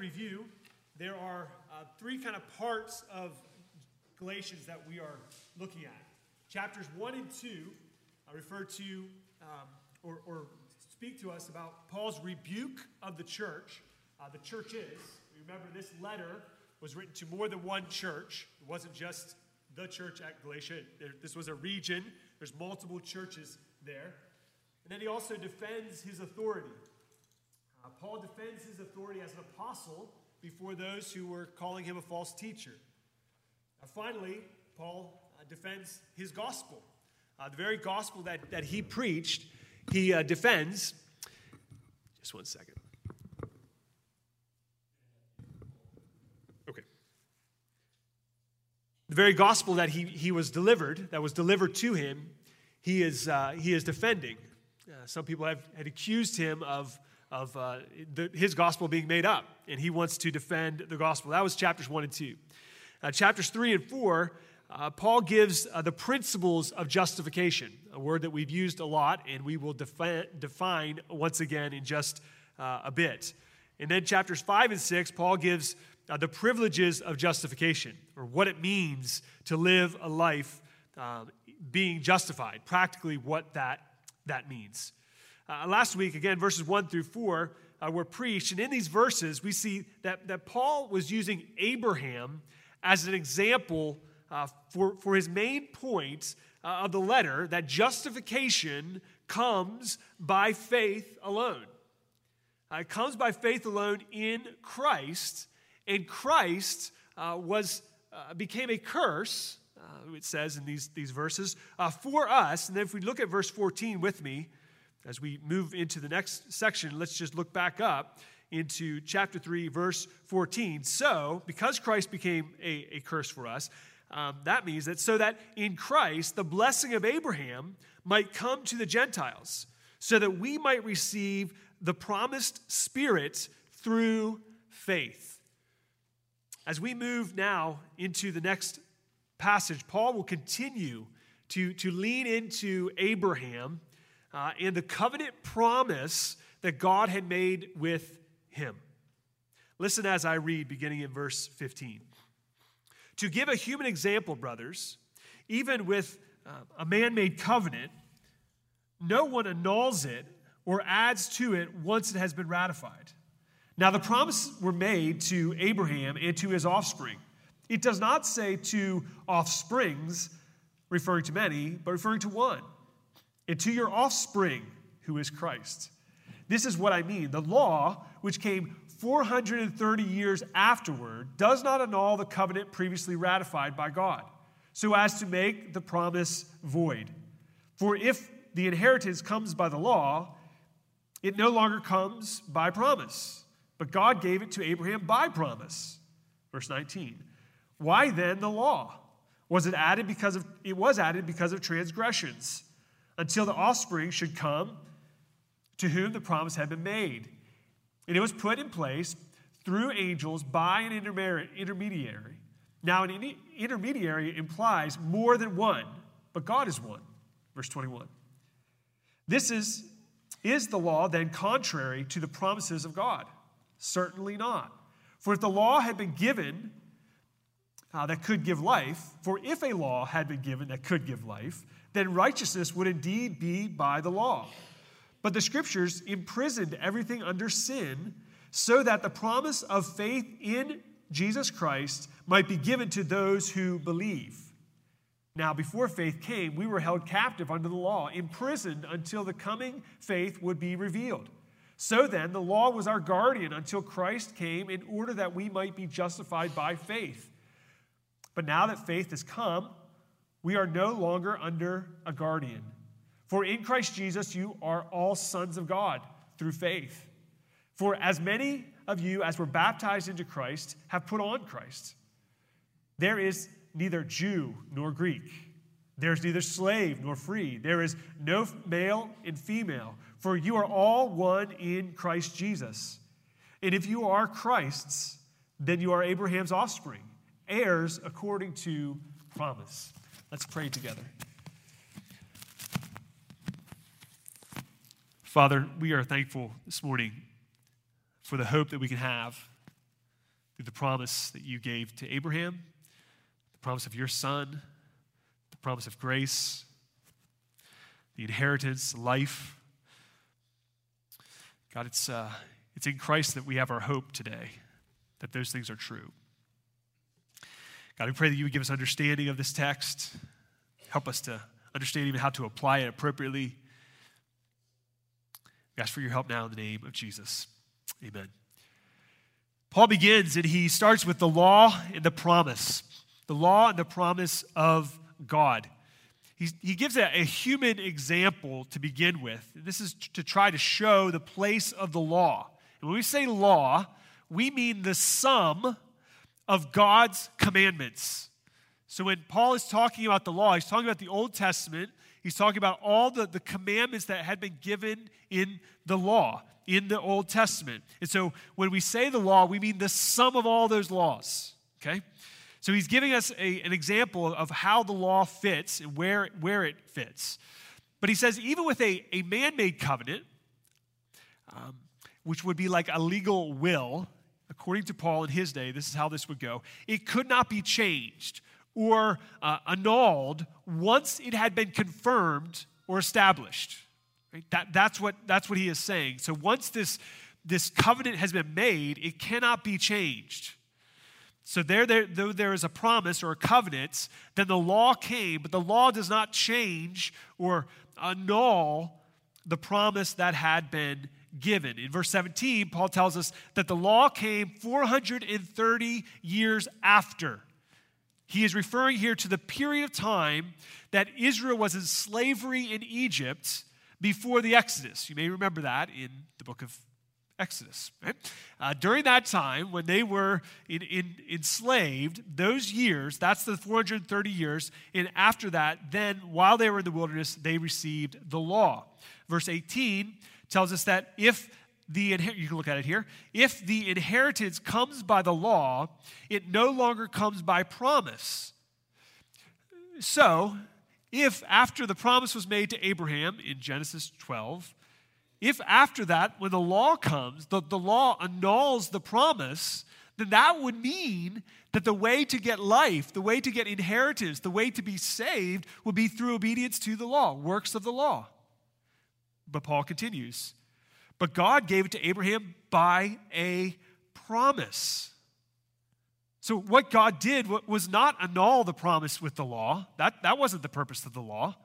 review, there are three kind of parts of Galatians that we are looking at. Chapters 1 and 2 refer to or speak to us about Paul's rebuke of the church. The churches, remember, this letter was written to more than one church. It wasn't just the church at Galatia. This was a region. There's multiple churches there. And then he also defends his authority. Paul defends his authority as an apostle before those who were calling him a false teacher. Finally, Paul defends his gospel. The very gospel that he preached, he defends. Just one second. Okay. The very gospel that he was delivered, that was delivered to him, he is defending. Some people had accused him of his gospel being made up, and he wants to defend the gospel. That was chapters 1 and 2. Chapters 3 and 4, Paul gives the principles of justification, a word that we've used a lot, and we will define once again in just a bit. And then chapters 5 and 6, Paul gives the privileges of justification, or what it means to live a life being justified, practically what that means. Last week, again, verses 1 through 4 were preached, and in these verses, we see that Paul was using Abraham as an example for his main point of the letter, that justification comes by faith alone. It comes by faith alone in Christ, and Christ became a curse, it says in these verses, for us. And then if we look at verse 14 with me, as we move into the next section, let's just look back up into chapter 3, verse 14. So, because Christ became a curse for us, that means that so that in Christ the blessing of Abraham might come to the Gentiles, so that we might receive the promised Spirit through faith. As we move now into the next passage, Paul will continue to lean into Abraham and the covenant promise that God had made with him. Listen as I read, beginning in verse 15. To give a human example, brothers, even with a man-made covenant, no one annuls it or adds to it once it has been ratified. Now the promises were made to Abraham and to his offspring. It does not say to offsprings, referring to many, but referring to one. And to your offspring, who is Christ. This is what I mean. The law, which came 430 years afterward, does not annul the covenant previously ratified by God, so as to make the promise void. For if the inheritance comes by the law, it no longer comes by promise, but God gave it to Abraham by promise. Verse 19. Why then the law? It was added because of transgressions, until the offspring should come to whom the promise had been made. And it was put in place through angels by an intermediary. Now, an intermediary implies more than one, but God is one. Verse 21. This is the law then contrary to the promises of God? Certainly not. For if the law had been given that could give life, then righteousness would indeed be by the law. But the Scriptures imprisoned everything under sin, so that the promise of faith in Jesus Christ might be given to those who believe. Now, before faith came, we were held captive under the law, imprisoned until the coming faith would be revealed. So then, the law was our guardian until Christ came in order that we might be justified by faith. But now that faith has come, we are no longer under a guardian. For in Christ Jesus you are all sons of God through faith. For as many of you as were baptized into Christ have put on Christ. There is neither Jew nor Greek. There is neither slave nor free. There is no male and female. For you are all one in Christ Jesus. And if you are Christ's, then you are Abraham's offspring, heirs according to promise. Let's pray together. Father, we are thankful this morning for the hope that we can have through the promise that you gave to Abraham, the promise of your son, the promise of grace, the inheritance, life. God, it's in Christ that we have our hope today, that those things are true. God, we pray that you would give us understanding of this text, help us to understand even how to apply it appropriately. We ask for your help now in the name of Jesus. Amen. Paul begins, and he starts with the law and the promise. The law and the promise of God. He gives a human example to begin with. This is to try to show the place of the law. And when we say law, we mean the sum of God's commandments. So when Paul is talking about the law, he's talking about the Old Testament. He's talking about all the commandments that had been given in the law, in the Old Testament. And so when we say the law, we mean the sum of all those laws, okay? So he's giving us an example of how the law fits and where it fits. But he says even with a man-made covenant, which would be like a legal will, according to Paul in his day, this is how this would go, it could not be changed or annulled once it had been confirmed or established. Right? That's what he is saying. So once this covenant has been made, it cannot be changed. So though there is a promise or a covenant, then the law came, but the law does not change or annul the promise that had been given. In verse 17, Paul tells us that the law came 430 years after. He is referring here to the period of time that Israel was in slavery in Egypt before the Exodus. You may remember that in the book of Exodus. Right? During that time, when they were enslaved, those years, that's the 430 years, and after that, then while they were in the wilderness, they received the law. Verse 18 tells us that you can look at it here. If the inheritance comes by the law, it no longer comes by promise. So, if after the promise was made to Abraham in Genesis 12, if after that, when the law comes, the law annuls the promise, then that would mean that the way to get life, the way to get inheritance, the way to be saved would be through obedience to the law, works of the law. But Paul continues, but God gave it to Abraham by a promise. So what God did was not annul the promise with the law. That wasn't the purpose of the law.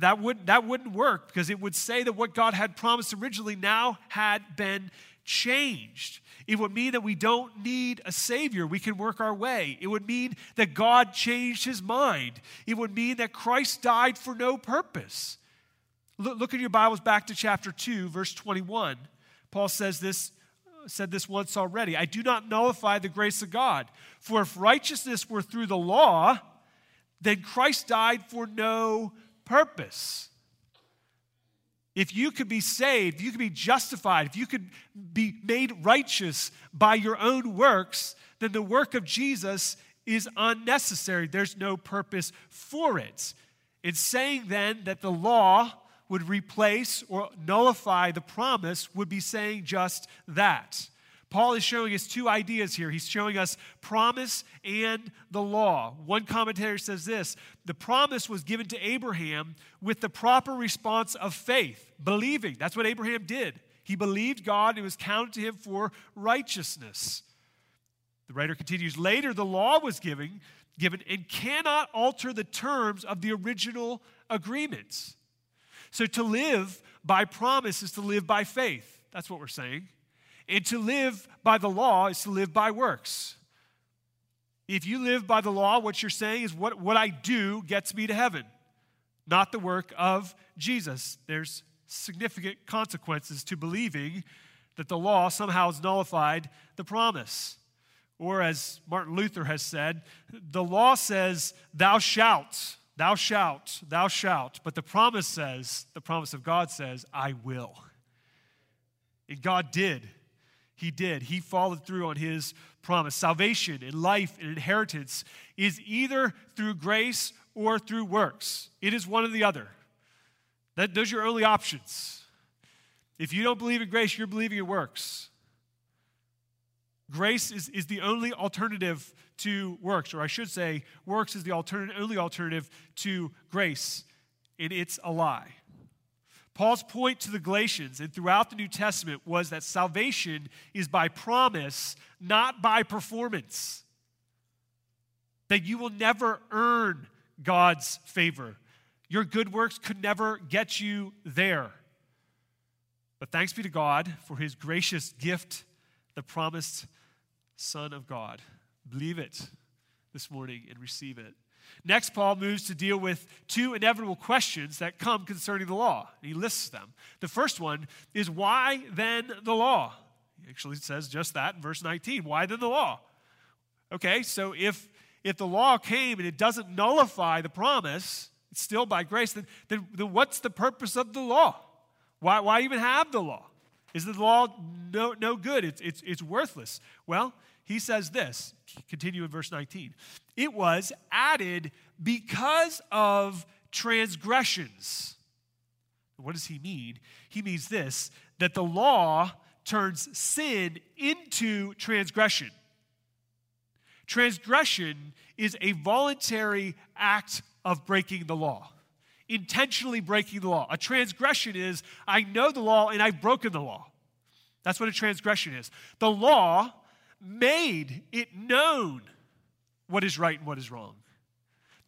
That wouldn't work because it would say that what God had promised originally now had been changed. It would mean that we don't need a Savior. We can work our way. It would mean that God changed his mind. It would mean that Christ died for no purpose. Look in your Bibles back to chapter 2, verse 21. Paul said this once already. I do not nullify the grace of God. For if righteousness were through the law, then Christ died for no purpose. If you could be saved, if you could be justified, if you could be made righteous by your own works, then the work of Jesus is unnecessary. There's no purpose for it. It's saying then that the law would replace or nullify the promise would be saying just that. Paul is showing us two ideas here. He's showing us promise and the law. One commentator says this, the promise was given to Abraham with the proper response of faith, believing. That's what Abraham did. He believed God and it was counted to him for righteousness. The writer continues, later the law was given and cannot alter the terms of the original agreements. So to live by promise is to live by faith. That's what we're saying. And to live by the law is to live by works. If you live by the law, what you're saying is what I do gets me to heaven, not the work of Jesus. There's significant consequences to believing that the law somehow has nullified the promise. Or as Martin Luther has said, the law says, thou shalt. Thou shalt, thou shalt. But the promise says, the promise of God says, I will. And God did. He did. He followed through on his promise. Salvation and life and inheritance is either through grace or through works. It is one or the other. Those are your only options. If you don't believe in grace, you're believing in works. Grace is the only alternative to works, or I should say, works is the only alternative to grace, and it's a lie. Paul's point to the Galatians and throughout the New Testament was that salvation is by promise, not by performance. That you will never earn God's favor. Your good works could never get you there. But thanks be to God for his gracious gift, the promised Son of God. Believe it this morning and receive it. Next, Paul moves to deal with two inevitable questions that come concerning the law. He lists them. The first one is, why then the law? He actually says just that in verse 19. Why then the law? Okay, so if the law came and it doesn't nullify the promise, it's still by grace, then what's the purpose of the law? Why even have the law? Is the law no good? It's worthless. Well, he says this, continue in verse 19. It was added because of transgressions. What does he mean? He means this, that the law turns sin into transgression. Transgression is a voluntary act of breaking the law, intentionally breaking the law. A transgression is, I know the law and I've broken the law. That's what a transgression is. The law made it known what is right and what is wrong.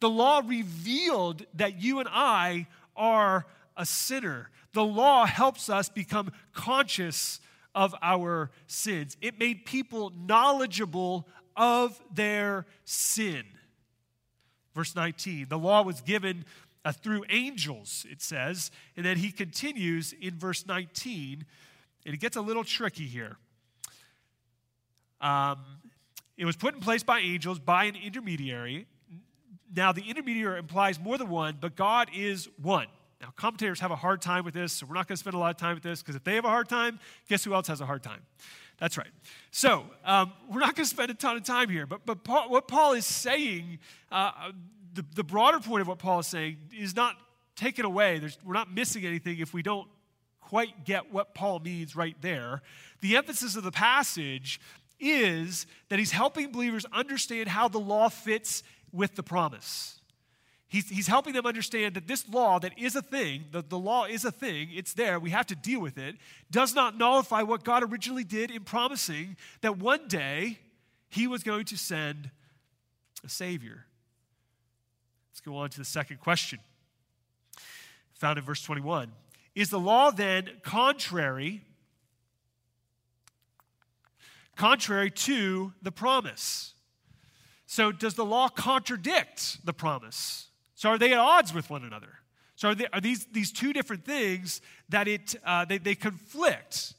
The law revealed that you and I are a sinner. The law helps us become conscious of our sins. It made people knowledgeable of their sin. Verse 19, the law was given through angels, it says. And then he continues in verse 19, and it gets a little tricky here. It was put in place by angels, by an intermediary. Now, the intermediary implies more than one, but God is one. Now, commentators have a hard time with this, so we're not going to spend a lot of time with this, because if they have a hard time, guess who else has a hard time? That's right. So, we're not going to spend a ton of time here, but Paul, what Paul is saying, the broader point of what Paul is saying is not taken away. We're not missing anything if we don't quite get what Paul means right there. The emphasis of the passage is that he's helping believers understand how the law fits with the promise. He's helping them understand that this law that is a thing, the law is a thing, it's there, we have to deal with it, does not nullify what God originally did in promising that one day he was going to send a Savior. Let's go on to the second question, found in verse 21. Is the law then contrary to the promise? So does the law contradict the promise? So are they at odds with one another? So are these two different things that they conflict?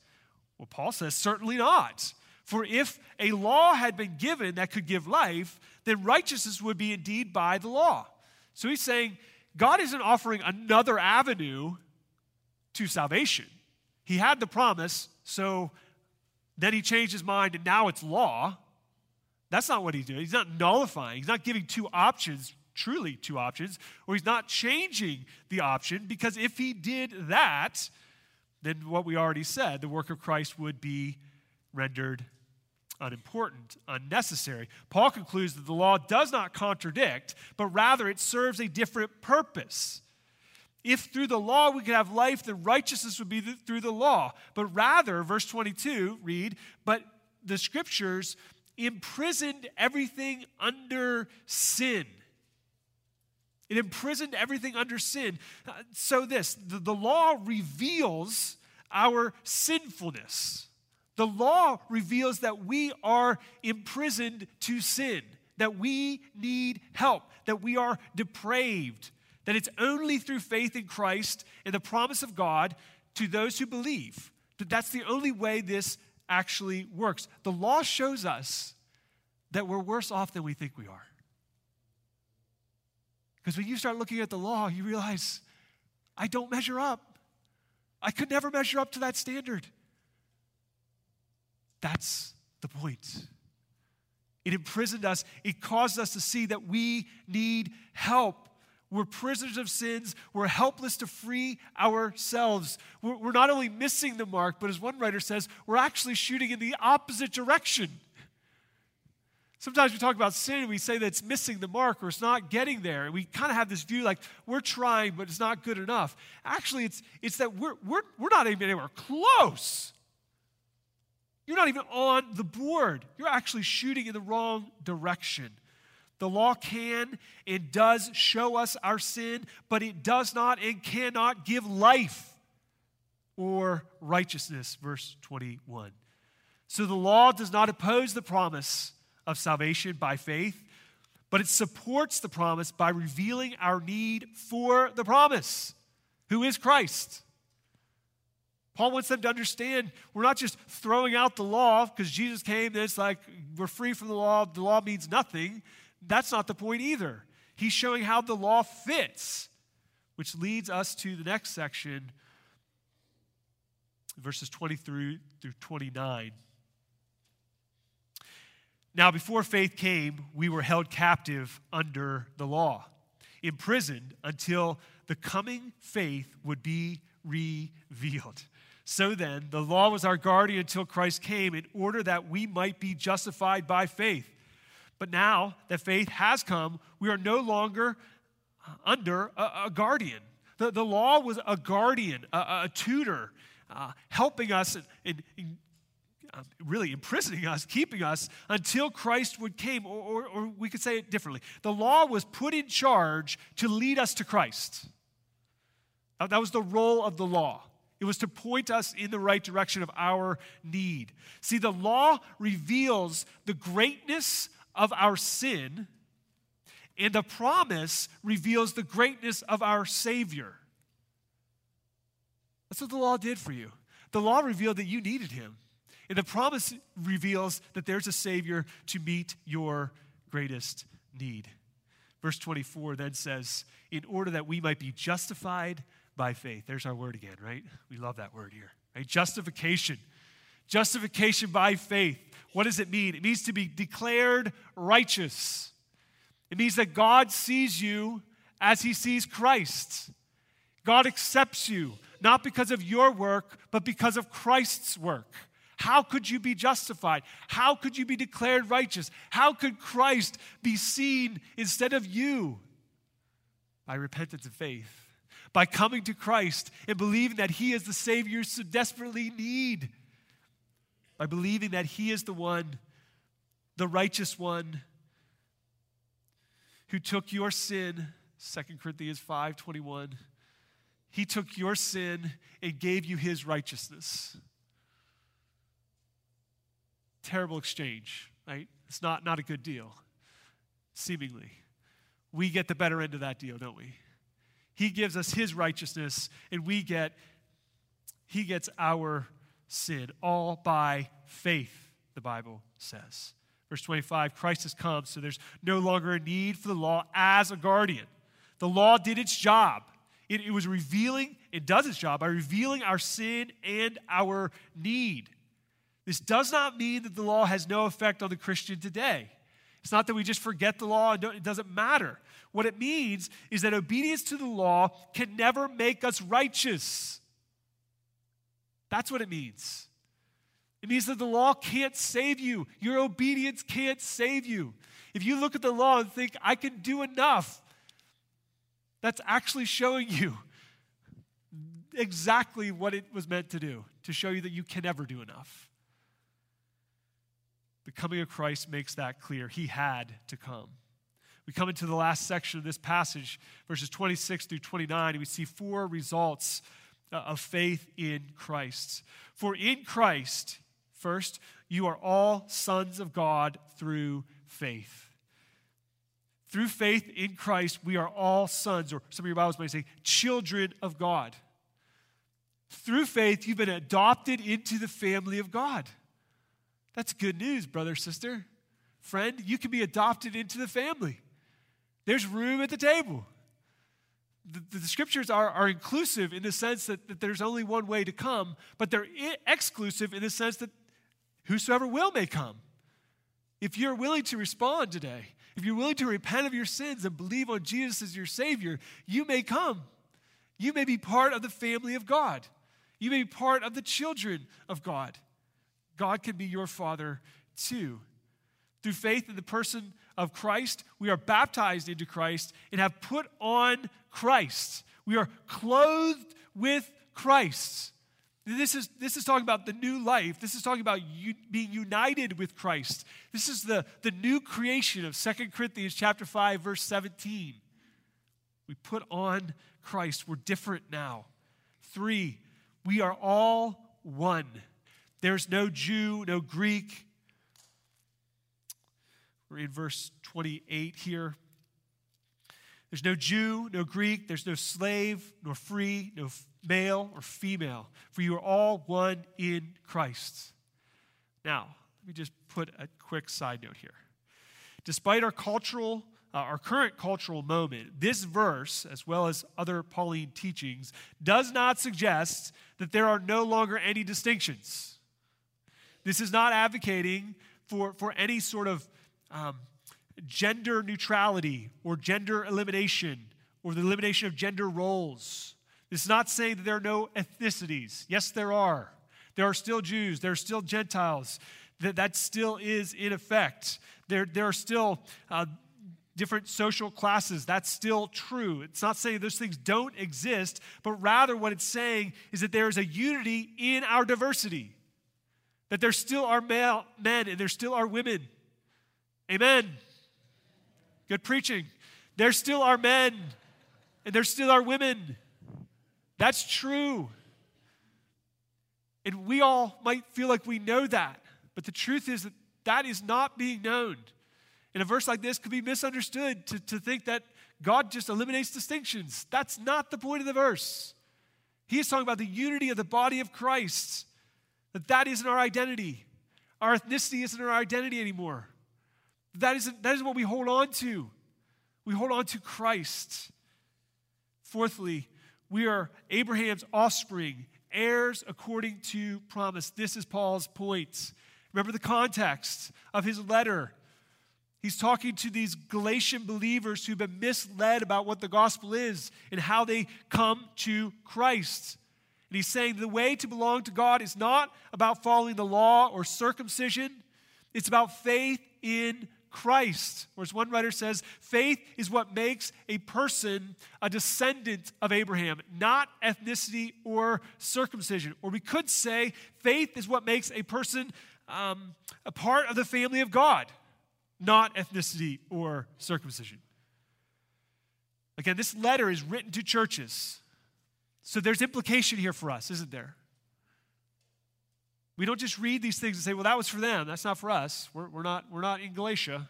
Well, Paul says certainly not. For if a law had been given that could give life, then righteousness would be indeed by the law. So he's saying God isn't offering another avenue to salvation. He had the promise, so then he changed his mind, and now it's law. That's not what he's doing. He's not nullifying. He's not giving two options, truly two options, or he's not changing the option, because if he did that, then what we already said, the work of Christ would be rendered unimportant, unnecessary. Paul concludes that the law does not contradict, but rather it serves a different purpose. If through the law we could have life, then righteousness would be through the law. But rather, verse 22, read, but the scriptures imprisoned everything under sin. It imprisoned everything under sin. So the law reveals our sinfulness. The law reveals that we are imprisoned to sin, that we need help, that we are depraved, that it's only through faith in Christ and the promise of God to those who believe. That that's the only way this actually works. The law shows us that we're worse off than we think we are. Because when you start looking at the law, you realize, I don't measure up. I could never measure up to that standard. That's the point. It imprisoned us. It caused us to see that we need help. We're prisoners of sins. We're helpless to free ourselves. We're not only missing the mark, but as one writer says, we're actually shooting in the opposite direction. Sometimes we talk about sin and we say that it's missing the mark or it's not getting there. And we kind of have this view like we're trying, but it's not good enough. Actually, it's that we're not even anywhere close. You're not even on the board. You're actually shooting in the wrong direction. The law can and does show us our sin, but it does not and cannot give life or righteousness, verse 21. So the law does not oppose the promise of salvation by faith, but it supports the promise by revealing our need for the promise, who is Christ. Paul wants them to understand we're not just throwing out the law because Jesus came and it's like we're free from the law means nothing. That's not the point either. He's showing how the law fits, which leads us to the next section, verses 20 through 29. Now, before faith came, we were held captive under the law, imprisoned until the coming faith would be revealed. So then, the law was our guardian until Christ came in order that we might be justified by faith. But now that faith has come, we are no longer under a guardian. The law was a guardian, a tutor, helping us in really imprisoning us, keeping us until Christ would came, or we could say it differently. The law was put in charge to lead us to Christ. That was the role of the law. It was to point us in the right direction of our need. See, the law reveals the greatness of our sin, and the promise reveals the greatness of our Savior. That's what the law did for you. The law revealed that you needed him. And the promise reveals that there's a Savior to meet your greatest need. Verse 24 then says, in order that we might be justified by faith. There's our word again, right? We love that word here, right? Justification. Justification by faith. What does it mean? It means to be declared righteous. It means that God sees you as he sees Christ. God accepts you, not because of your work, but because of Christ's work. How could you be justified? How could you be declared righteous? How could Christ be seen instead of you? By repentance and faith. By coming to Christ and believing that he is the Savior you so desperately need. By believing that he is the one, the righteous one, who took your sin, 2 Corinthians 5:21. He took your sin and gave you his righteousness. Terrible exchange, right? It's not a good deal, seemingly. We get the better end of that deal, don't we? He gives us his righteousness, and he gets our sin, all by faith, the Bible says. Verse 25, Christ has come, so there's no longer a need for the law as a guardian. The law did its job. It was revealing, it does its job by revealing our sin and our need. This does not mean that the law has no effect on the Christian today. It's not that we just forget the law and it doesn't matter. What it means is that obedience to the law can never make us righteous. That's what it means. It means that the law can't save you. Your obedience can't save you. If you look at the law and think, I can do enough, that's actually showing you exactly what it was meant to do, to show you that you can never do enough. The coming of Christ makes that clear. He had to come. We come into the last section of this passage, verses 26 through 29, and we see four results of faith in Christ. For in Christ, first, you are all sons of God through faith. Through faith in Christ, we are all sons, or some of your Bibles might say, children of God. Through faith, you've been adopted into the family of God. That's good news, brother, sister, friend. You can be adopted into the family. There's room at the table. The scriptures are inclusive in the sense that there's only one way to come, but they're exclusive in the sense that whosoever will may come. If you're willing to respond today, if you're willing to repent of your sins and believe on Jesus as your Savior, you may come. You may be part of the family of God. You may be part of the children of God. God can be your Father too. Through faith in the person of Christ, we are baptized into Christ and have put on Christ. We are clothed with Christ. This is talking about the new life. This is talking about being united with Christ. This is the new creation of 2 Corinthians chapter 5, verse 17. We put on Christ. We're different now. 3, we are all one. There's no Jew, no Greek. We're in verse 28 here. There's no Jew, no Greek. There's no slave, nor free, no male or female, for you are all one in Christ. Now, let me just put a quick side note here. Despite our current cultural moment, this verse, as well as other Pauline teachings, does not suggest that there are no longer any distinctions. This is not advocating for any sort of gender neutrality or gender elimination or the elimination of gender roles. It's not saying that there are no ethnicities. Yes, there are. There are still Jews. There are still Gentiles. That still is in effect. There are still different social classes. That's still true. It's not saying those things don't exist, but rather what it's saying is that there is a unity in our diversity, that there still are men and there still are women. Amen. Good preaching. There still are men and there still are women. That's true. And we all might feel like we know that, but the truth is that that is not being known. And a verse like this could be misunderstood to think that God just eliminates distinctions. That's not the point of the verse. He is talking about the unity of the body of Christ, that isn't our identity. Our ethnicity isn't our identity anymore. That isn't what we hold on to. We hold on to Christ. Fourthly, we are Abraham's offspring, heirs according to promise. This is Paul's point. Remember the context of his letter. He's talking to these Galatian believers who've been misled about what the gospel is and how they come to Christ. And he's saying the way to belong to God is not about following the law or circumcision. It's about faith in Christ, or as one writer says, faith is what makes a person a descendant of Abraham, not ethnicity or circumcision. Or we could say faith is what makes a person a part of the family of God, not ethnicity or circumcision. Again, this letter is written to churches, so there's implication here for us, isn't there? We don't just read these things and say, well, that was for them. That's not for us. We're not in Galatia.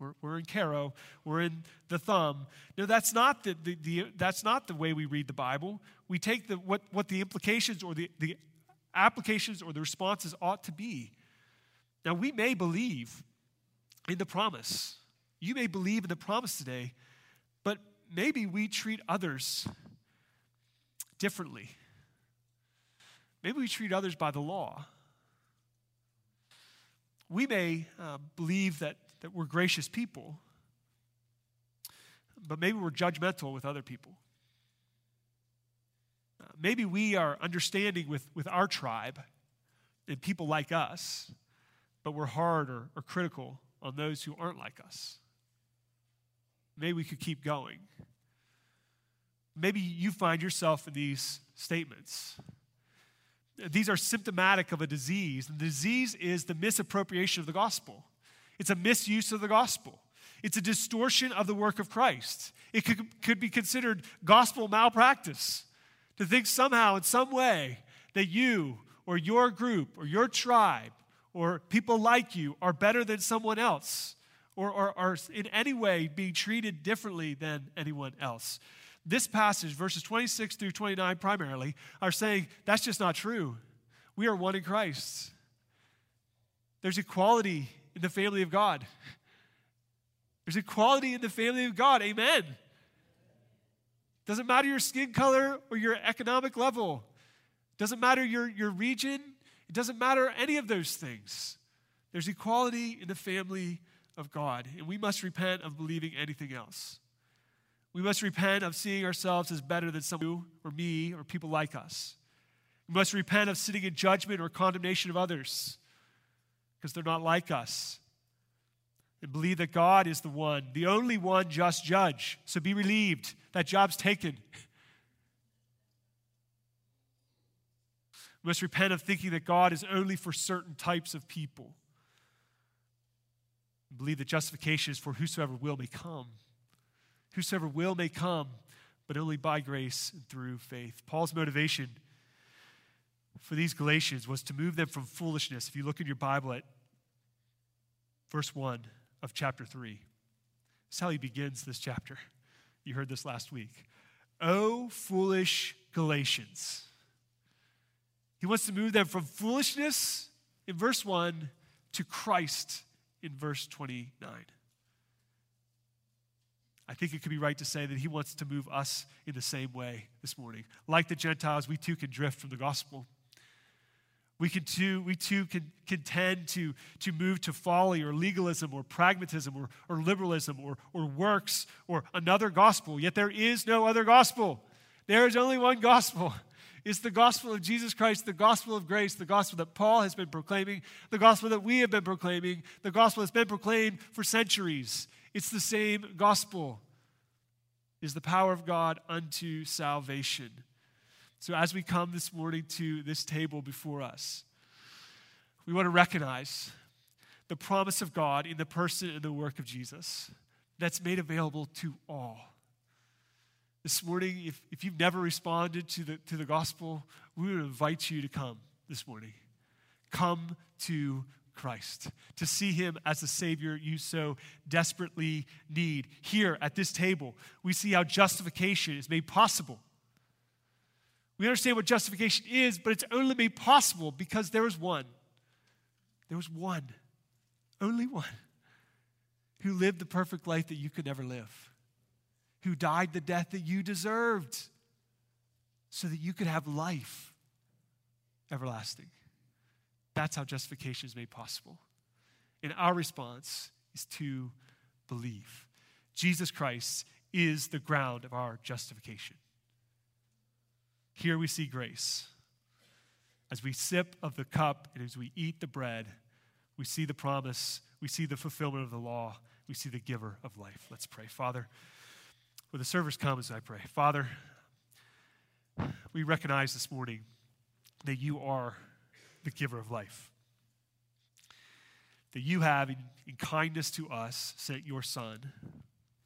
We're in Caro. We're in the thumb. No, that's not the way we read the Bible. We take what the implications or the applications or the responses ought to be. Now, we may believe in the promise. You may believe in the promise today, but maybe we treat others differently. Maybe we treat others by the law. We may believe that we're gracious people, but maybe we're judgmental with other people. Maybe we are understanding with our tribe and people like us, but we're hard or critical on those who aren't like us. Maybe we could keep going. Maybe you find yourself in these statements. These are symptomatic of a disease. The disease is the misappropriation of the gospel. It's a misuse of the gospel. It's a distortion of the work of Christ. It could be considered gospel malpractice to think somehow, in some way, that you or your group or your tribe or people like you are better than someone else or are in any way being treated differently than anyone else. This passage, verses 26 through 29 primarily, are saying that's just not true. We are one in Christ. There's equality in the family of God. There's equality in the family of God. Amen. Doesn't matter your skin color or your economic level. Doesn't matter your region. It doesn't matter any of those things. There's equality in the family of God, and we must repent of believing anything else. We must repent of seeing ourselves as better than someone or me or people like us. We must repent of sitting in judgment or condemnation of others because they're not like us. and believe that God is the one, the only one just judge. So be relieved. That job's taken. We must repent of thinking that God is only for certain types of people. Believe that justification is for whosoever will may come. Whosoever will may come, but only by grace and through faith. Paul's motivation for these Galatians was to move them from foolishness. If you look in your Bible at verse 1 of chapter 3, this is how he begins this chapter. You heard this last week. Oh, foolish Galatians. He wants to move them from foolishness in verse 1 to Christ in verse 29. I think it could be right to say that he wants to move us in the same way this morning. Like the Gentiles, we too can drift from the gospel. We too can tend to move to folly or legalism or pragmatism or liberalism or works or another gospel. Yet there is no other gospel. There is only one gospel. It's the gospel of Jesus Christ, the gospel of grace, the gospel that Paul has been proclaiming, the gospel that we have been proclaiming, the gospel that's been proclaimed for centuries. It's the same gospel. It is the power of God unto salvation. So as we come this morning to this table before us, we want to recognize the promise of God in the person and the work of Jesus that's made available to all. This morning, if you've never responded to the gospel, we would invite you to come this morning. Come to Christ, to see him as the Savior you so desperately need. Here at this table, we see how justification is made possible. We understand what justification is, but it's only made possible because there is one. There was one, only one, who lived the perfect life that you could never live, who died the death that you deserved so that you could have life everlasting. That's how justification is made possible. And our response is to believe. Jesus Christ is the ground of our justification. Here we see grace. As we sip of the cup and as we eat the bread, we see the promise, we see the fulfillment of the law, we see the giver of life. Let's pray. Father, when the servers come, as I pray, Father, we recognize this morning that you are the giver of life, that you have in kindness to us sent your Son.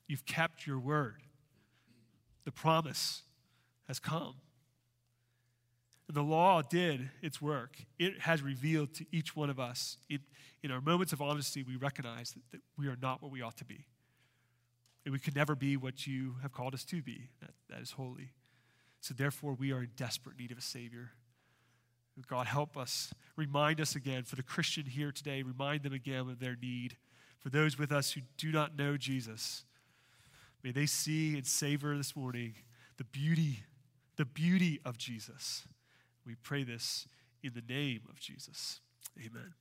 You've kept your word. The promise has come. And the law did its work. It has revealed to each one of us. In our moments of honesty, we recognize that we are not what we ought to be. And we could never be what you have called us to be. That is holy. So therefore, we are in desperate need of a Savior. God, help us. Remind us again for the Christian here today. Remind them again of their need. For those with us who do not know Jesus, may they see and savor this morning the beauty of Jesus. We pray this in the name of Jesus. Amen.